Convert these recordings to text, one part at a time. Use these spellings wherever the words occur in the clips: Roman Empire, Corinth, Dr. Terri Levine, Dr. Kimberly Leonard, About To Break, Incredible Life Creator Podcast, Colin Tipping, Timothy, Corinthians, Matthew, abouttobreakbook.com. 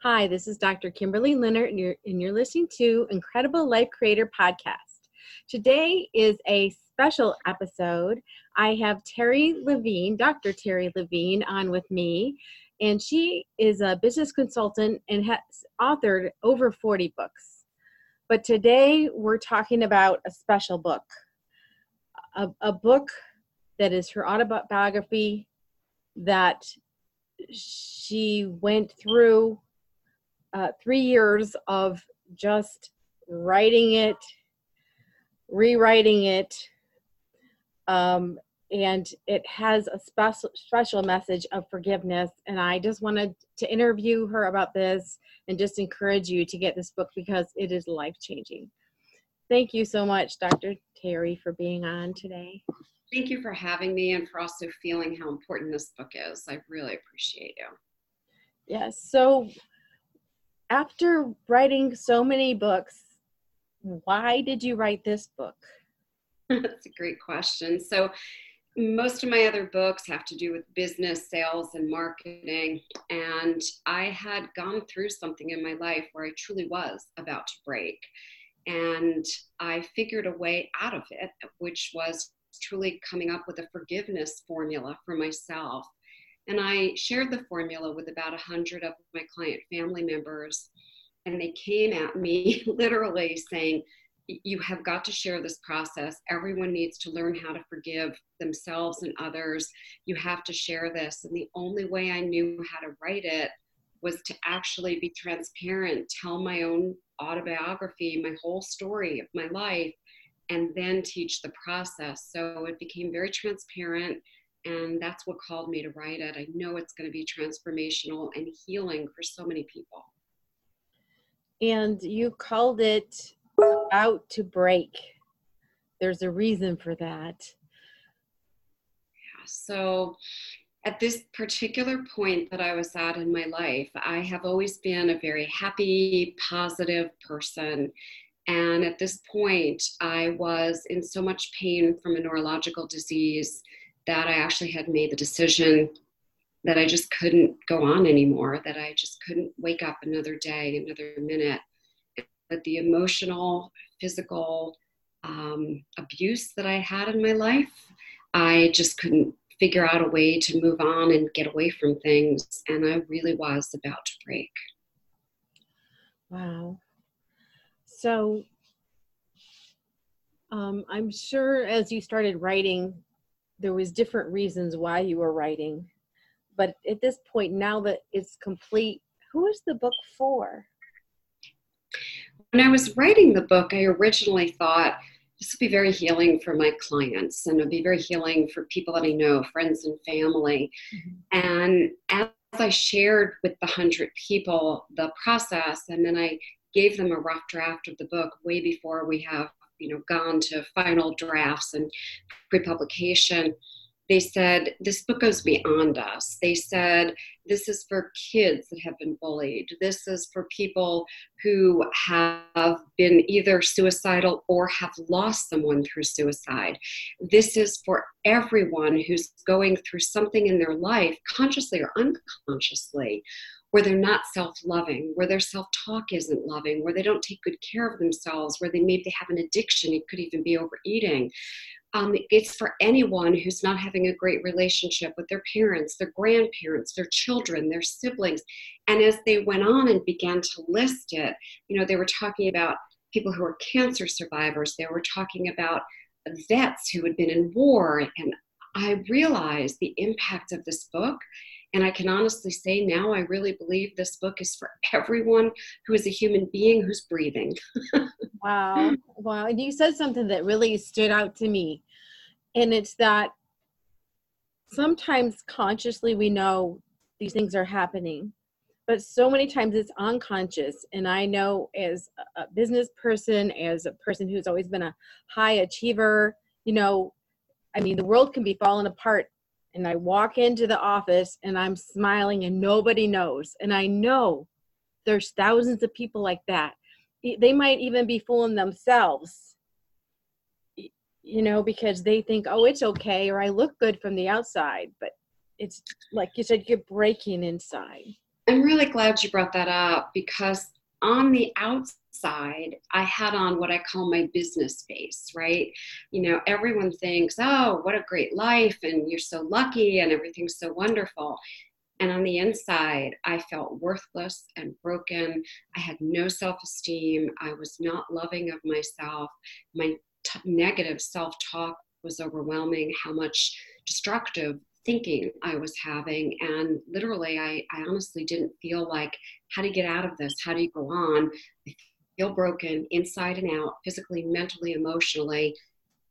Hi, this is Dr. Kimberly Leonard, and you're listening to Incredible Life Creator Podcast. Today is a special episode. I have Terri Levine, Dr. Terri Levine, on with me, and she is a business consultant and has authored over 40 books. But today we're talking about a special book, a book that is her autobiography that she went through 3 years of just writing it, rewriting it, and it has a special message of forgiveness. And I just wanted to interview her about this and just encourage you to get this book because it is life-changing. Thank you so much, Dr. Terri, for being on today. Thank you for having me and for also feeling how important this book is. I really appreciate you. Yes. So after writing so many books, why did you write this book? That's a great question. So most of my other books have to do with business, sales, and marketing. And I had gone through something in my life where I truly was about to break. And I figured a way out of it, which was truly coming up with a forgiveness formula for myself. And I shared the formula with about 100 of my client family members. And they came at me literally saying, you have got to share this process. Everyone needs to learn how to forgive themselves and others. You have to share this. And the only way I knew how to write it was to actually be transparent, tell my own autobiography, my whole story of my life, and then teach the process. So it became very transparent, and that's what called me to write it. I know it's going to be transformational and healing for so many people. And you called it About to Break. There's a reason for that. Yeah, so at this particular point that I was at in my life, I have always been a very happy, positive person. And at this point, I was in so much pain from a neurological disease that I actually had made the decision that I just couldn't go on anymore, that I just couldn't wake up another day, another minute. But the emotional, physical abuse that I had in my life, I just couldn't figure out a way to move on and get away from things. And I really was about to break. Wow. So I'm sure as you started writing, there was different reasons why you were writing. But at this point, now that it's complete, who is the book for? When I was writing the book, I originally thought this would be very healing for my clients, and it would be very healing for people that I know, friends and family. Mm-hmm. And as I shared with the 100 people the process, and then I gave them a rough draft of the book way before we have, gone to final drafts and pre-publication. They said, this book goes beyond us. They said, this is for kids that have been bullied. This is for people who have been either suicidal or have lost someone through suicide. This is for everyone who's going through something in their life, consciously or unconsciously, where they're not self-loving, where their self-talk isn't loving, where they don't take good care of themselves, where maybe they have an addiction. It could even be overeating. It's for anyone who's not having a great relationship with their parents, their grandparents, their children, their siblings. And as they went on and began to list it, they were talking about people who are cancer survivors. They were talking about vets who had been in war. And I realized the impact of this book. And I can honestly say now I really believe this book is for everyone who is a human being who's breathing. Wow. Wow. And you said something that really stood out to me. And it's that sometimes consciously we know these things are happening, but so many times it's unconscious. And I know as a business person, as a person who's always been a high achiever, the world can be falling apart. And I walk into the office and I'm smiling and nobody knows. And I know there's thousands of people like that. They might even be fooling themselves, because they think, oh, it's okay, or I look good from the outside. But it's like you said, you're breaking inside. I'm really glad you brought that up, because on the outside, I had on what I call my business face, right? You know, everyone thinks, oh, what a great life, and you're so lucky, and everything's so wonderful. And on the inside, I felt worthless and broken. I had no self-esteem. I was not loving of myself. My negative self-talk was overwhelming, how much destructive thinking I was having. And literally, I honestly didn't feel like, how do you get out of this? How do you go on? I feel broken inside and out, physically, mentally, emotionally.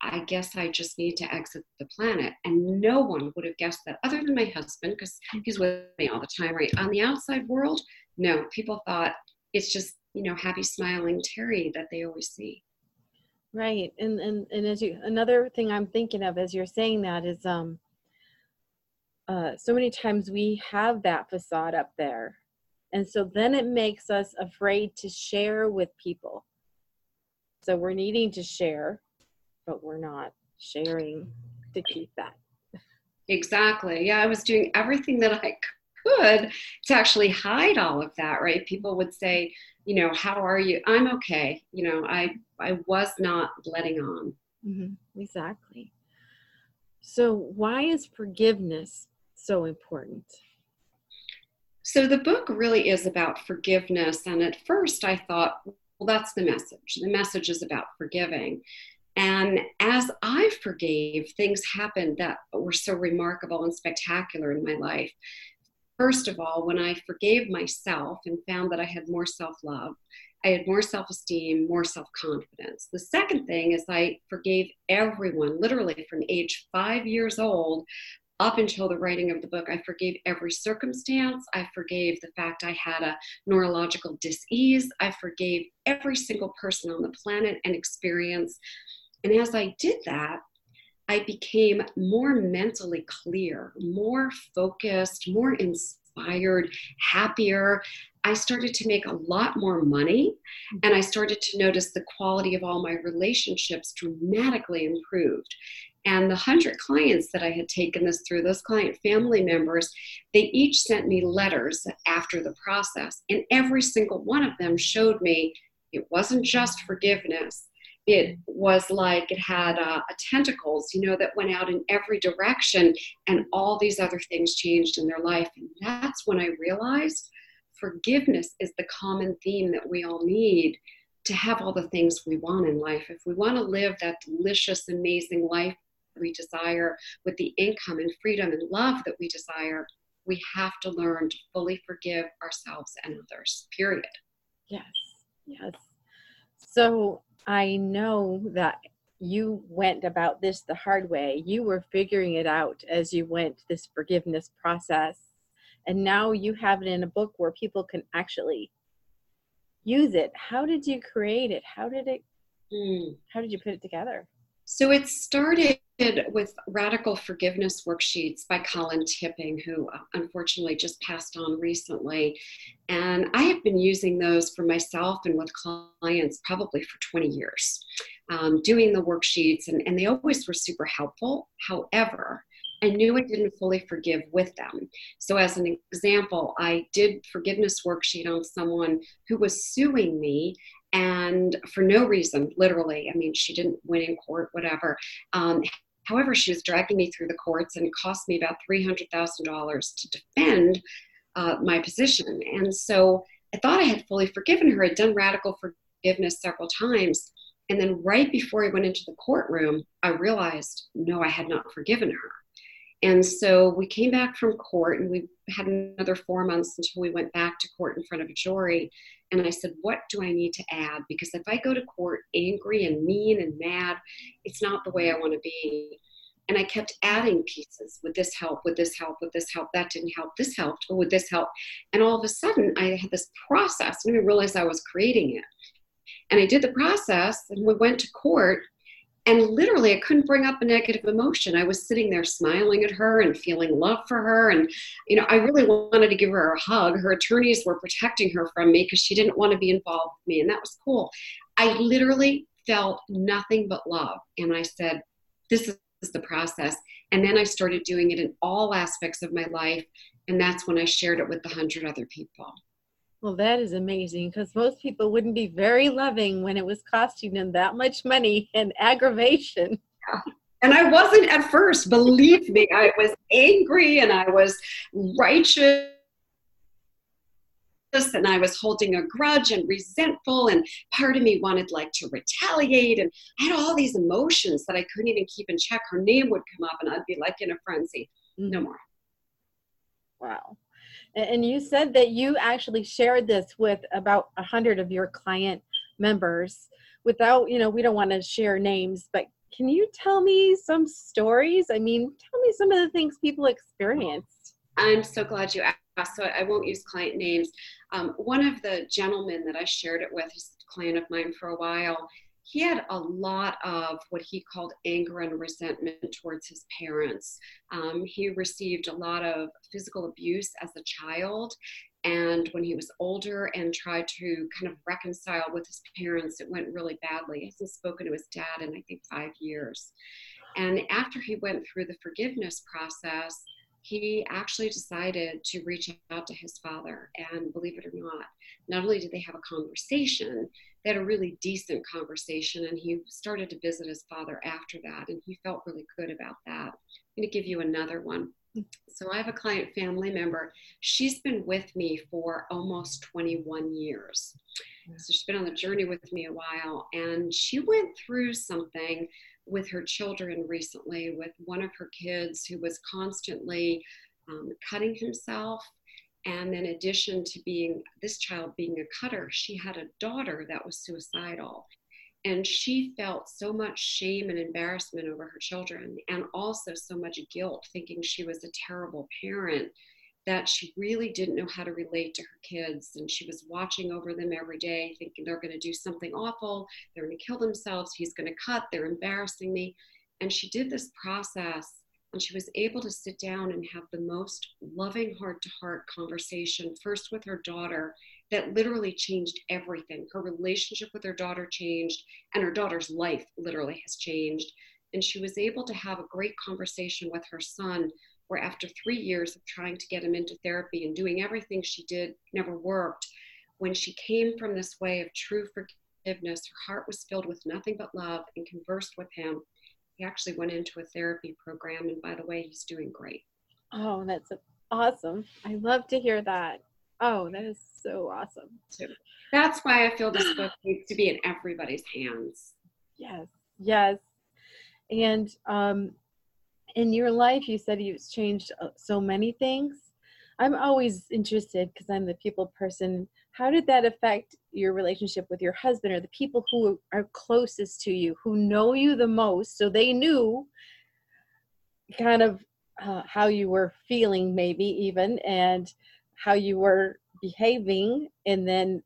I guess I just need to exit the planet. And no one would have guessed that, other than my husband, because he's with me all the time, right? On the outside world, no, people thought it's just, you know, happy, smiling Terri that they always see. Right. And as you, another thing I'm thinking of as you're saying that is, so many times we have that facade up there. And so then it makes us afraid to share with people. So we're needing to share, but we're not sharing to keep that. Exactly. Yeah, I was doing everything that I could to actually hide all of that, right? People would say, you know, how are you? I'm okay. You know, I was not letting on. Mm-hmm. Exactly. So why is forgiveness so important? So the book really is about forgiveness. And at first I thought, well, that's the message. The message is about forgiving. And as I forgave, things happened that were so remarkable and spectacular in my life. First of all, when I forgave myself and found that I had more self-love, I had more self-esteem, more self-confidence. The second thing is I forgave everyone, literally from age 5 years old up until the writing of the book. I forgave every circumstance. I forgave the fact I had a neurological disease. I forgave every single person on the planet and experience. And as I did that, I became more mentally clear, more focused, more inspired, happier. I started to make a lot more money, and I started to notice the quality of all my relationships dramatically improved. And the 100 clients that I had taken this through, those client family members, they each sent me letters after the process. And every single one of them showed me it wasn't just forgiveness. It was like it had a tentacles, you know, that went out in every direction, and all these other things changed in their life. And that's when I realized forgiveness is the common theme that we all need to have all the things we want in life. If we want to live that delicious, amazing life we desire with the income and freedom and love that we desire, we have to learn to fully forgive ourselves and others, period. Yes, yes. So I know that you went about this the hard way. You were figuring it out as you went this forgiveness process. And now you have it in a book where people can actually use it. How did you create it? How did you put it together? So it started with radical forgiveness worksheets by Colin Tipping, who unfortunately just passed on recently. And I have been using those for myself and with clients probably for 20 years, doing the worksheets, and they always were super helpful. However, I knew I didn't fully forgive with them. So as an example, I did forgiveness worksheet on someone who was suing me, and for no reason, literally. I mean, she didn't win in court, whatever. However, she was dragging me through the courts, and it cost me about $300,000 to defend my position. And so I thought I had fully forgiven her. I'd done radical forgiveness several times. And then right before I went into the courtroom, I realized, no, I had not forgiven her. And so we came back from court, and we had another 4 months until we went back to court in front of a jury. And I said, what do I need to add? Because if I go to court angry and mean and mad, it's not the way I want to be. And I kept adding pieces. Would this help? Would this help? Would this help? That didn't help. This helped. Or would this help? And all of a sudden, I had this process. I didn't realize I was creating it. And I did the process, and we went to court. And literally, I couldn't bring up a negative emotion. I was sitting there smiling at her and feeling love for her. And, you know, I really wanted to give her a hug. Her attorneys were protecting her from me because she didn't want to be involved with me. And that was cool. I literally felt nothing but love. And I said, this is the process. And then I started doing it in all aspects of my life. And that's when I shared it with 100 other people. Well, that is amazing, because most people wouldn't be very loving when it was costing them that much money and aggravation. Yeah. And I wasn't at first, believe me. I was angry and I was righteous and I was holding a grudge and resentful, and part of me wanted like to retaliate, and I had all these emotions that I couldn't even keep in check. Her name would come up and I'd be like in a frenzy. No more. Wow. And you said that you actually shared this with about 100 of your client members without, you know, we don't want to share names, but can you tell me some stories? I mean, tell me some of the things people experienced. I'm so glad you asked, so I won't use client names. One of the gentlemen that I shared it with, he's a client of mine for a while, he had a lot of what he called anger and resentment towards his parents. He received a lot of physical abuse as a child. And when he was older and tried to kind of reconcile with his parents, it went really badly. He hasn't spoken to his dad in, I think, 5 years. And after he went through the forgiveness process, he actually decided to reach out to his father. And believe it or not, not only did they have a conversation, they had a really decent conversation. And he started to visit his father after that. And he felt really good about that. I'm going to give you another one. So I have a client family member. She's been with me for almost 21 years. So she's been on the journey with me a while. And she went through something with her children recently, with one of her kids who was constantly cutting himself. And in addition to this child being a cutter, she had a daughter that was suicidal. And she felt so much shame and embarrassment over her children, and also so much guilt, thinking she was a terrible parent, that she really didn't know how to relate to her kids. And she was watching over them every day, thinking they're going to do something awful. They're going to kill themselves. He's going to cut. They're embarrassing me. And she did this process, and she was able to sit down and have the most loving heart-to-heart conversation, first with her daughter, that literally changed everything. Her relationship with her daughter changed, and her daughter's life literally has changed. And she was able to have a great conversation with her son, where after 3 years of trying to get him into therapy and doing everything she did never worked, when she came from this way of true forgiveness, her heart was filled with nothing but love and conversed with him. He actually went into a therapy program, and by the way, he's doing great. Oh, that's awesome. I love to hear that. Oh, that is so awesome. That's why I feel this book needs to be in everybody's hands. Yes, yes. And in your life, you said you've changed so many things. I'm always interested, because I'm the people person, how did that affect your relationship with your husband, or the people who are closest to you, who know you the most, so they knew kind of how you were feeling, maybe even, and how you were behaving, and then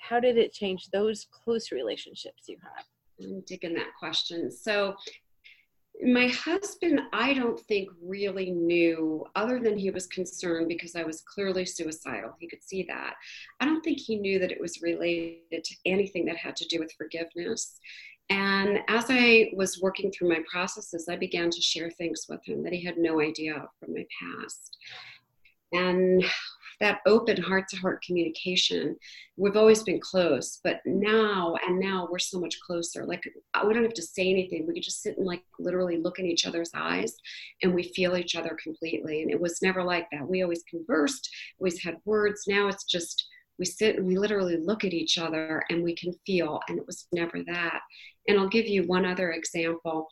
how did it change those close relationships you have? I'm digging that question. So my husband, I don't think really knew, other than he was concerned because I was clearly suicidal. He could see that. I don't think he knew that it was related to anything that had to do with forgiveness. And as I was working through my processes, I began to share things with him that he had no idea of from my past. And that open heart-to-heart communication, we've always been close, but now we're so much closer. Like, we don't have to say anything. We could just sit and like literally look in each other's eyes, and we feel each other completely. And it was never like that. We always conversed, always had words. Now it's just, we sit and we literally look at each other and we can feel, and it was never that. And I'll give you one other example.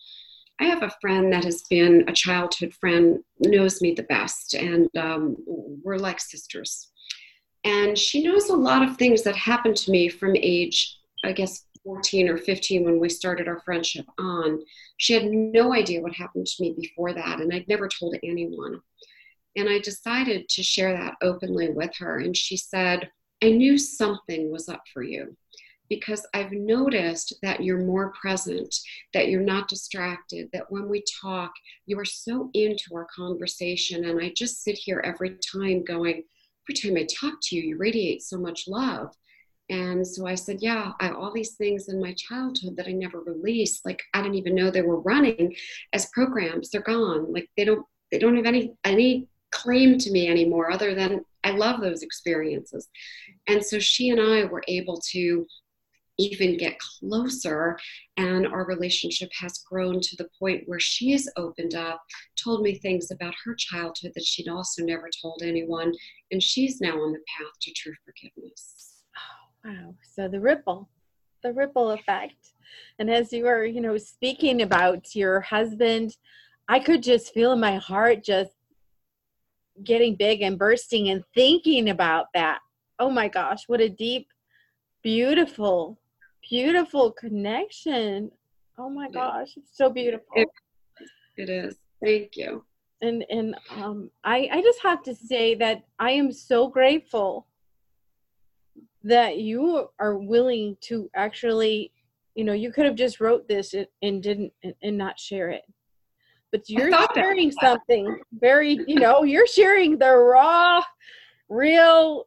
I have a friend that has been a childhood friend, knows me the best, and we're like sisters. And she knows a lot of things that happened to me from age, I guess, 14 or 15 when we started our friendship on. She had no idea what happened to me before that, and I'd never told anyone. And I decided to share that openly with her, and she said, "I knew something was up for you, because I've noticed that you're more present, that you're not distracted, that when we talk, you are so into our conversation. And I just sit here every time going, every time I talk to you, you radiate so much love." And so I said, yeah, I all these things in my childhood that I never released, like I didn't even know they were running as programs. They're gone. Like they don't have any claim to me anymore other than I love those experiences. And so she and I were able to even get closer, and our relationship has grown to the point where she's opened up, told me things about her childhood that she'd also never told anyone, and she's now on the path to true forgiveness. Oh, wow. So the ripple effect. And as you were, speaking about your husband, I could just feel in my heart just getting big and bursting and thinking about that. Oh my gosh, what a deep, beautiful, beautiful connection. Oh my gosh, it's so beautiful. It is. Thank you. And I just have to say that I am so grateful that you are willing to actually, you could have just wrote this and didn't and not share it, but you're sharing something very, you're sharing the raw, real.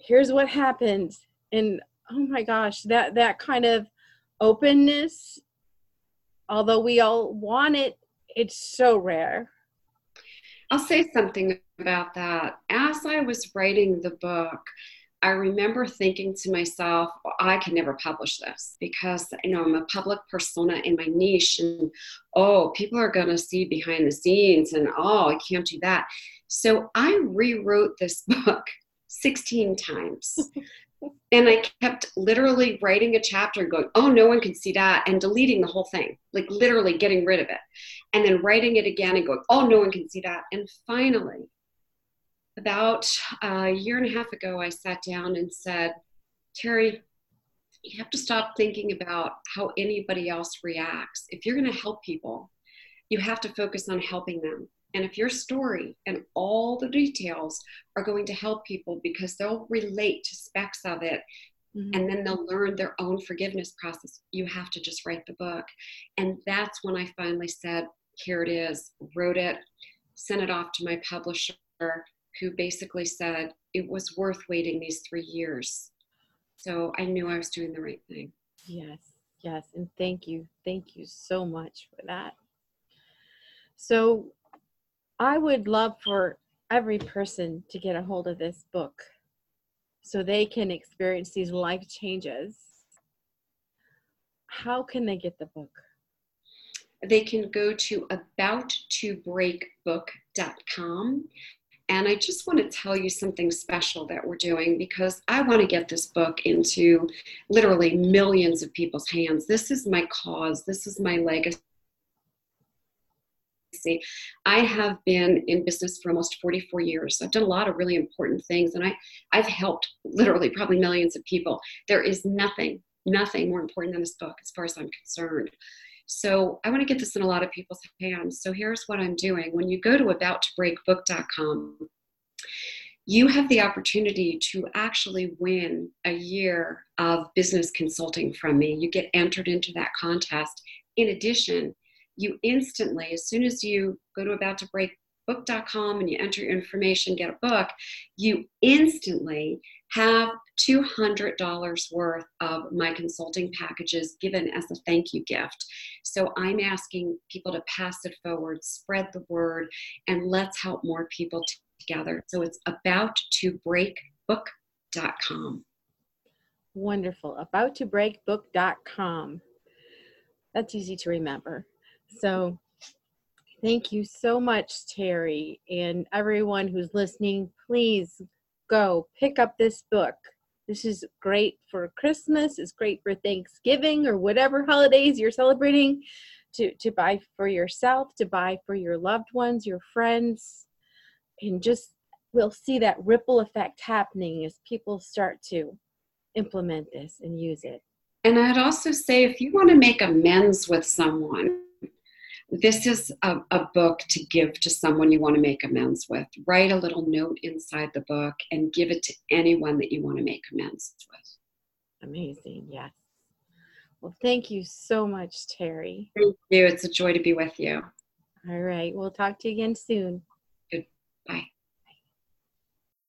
Here's what happened. And oh my gosh, that kind of openness, although we all want it, it's so rare. I'll say something about that. As I was writing the book, I remember thinking to myself, well, I can never publish this because, I'm a public persona in my niche, and people are going to see behind the scenes, and I can't do that. So I rewrote this book 16 times. And I kept literally writing a chapter and going, oh, no one can see that, and deleting the whole thing, like literally getting rid of it. And then writing it again and going, oh, no one can see that. And finally, about a year and a half ago, I sat down and said, Terri, you have to stop thinking about how anybody else reacts. If you're going to help people, you have to focus on helping them. And if your story and all the details are going to help people because they'll relate to specks of it, and then they'll learn their own forgiveness process, you have to just write the book. And that's when I finally said, here it is, wrote it, sent it off to my publisher, who basically said it was worth waiting these 3 years. So I knew I was doing the right thing. Yes. And thank you. Thank you so much for that. So I would love for every person to get a hold of this book so they can experience these life changes. How can they get the book? They can go to abouttobreakbook.com. And I just want to tell you something special that we're doing, because I want to get this book into literally millions of people's hands. This is my cause. This is my legacy. I have been in business for almost 44 years. I've done a lot of really important things, and I've helped literally probably millions of people. There is nothing more important than this book as far as I'm concerned. So I want to get this in a lot of people's hands. So here's what I'm doing. When you go to abouttobreakbook.com, you have the opportunity to actually win a year of business consulting from me. You get entered into that contest. In addition, you instantly, as soon as you go to abouttobreakbook.com and you enter your information, get a book, you instantly have $200 worth of my consulting packages given as a thank you gift. So I'm asking people to pass it forward, spread the word, and let's help more people together. So it's abouttobreakbook.com. Wonderful. Abouttobreakbook.com. That's easy to remember. So thank you so much, Terri, and everyone who's listening, please go pick up this book. This is great for Christmas. It's great for Thanksgiving or whatever holidays you're celebrating, to buy for yourself, to buy for your loved ones, your friends, and just we'll see that ripple effect happening as people start to implement this and use it. And I'd also say, if you want to make amends with someone, this is a book to give to someone you want to make amends with. Write a little note inside the book and give it to anyone that you want to make amends with. Amazing. Yes. Well, thank you so much, Terri. Thank you. It's a joy to be with you. All right. We'll talk to you again soon. Goodbye.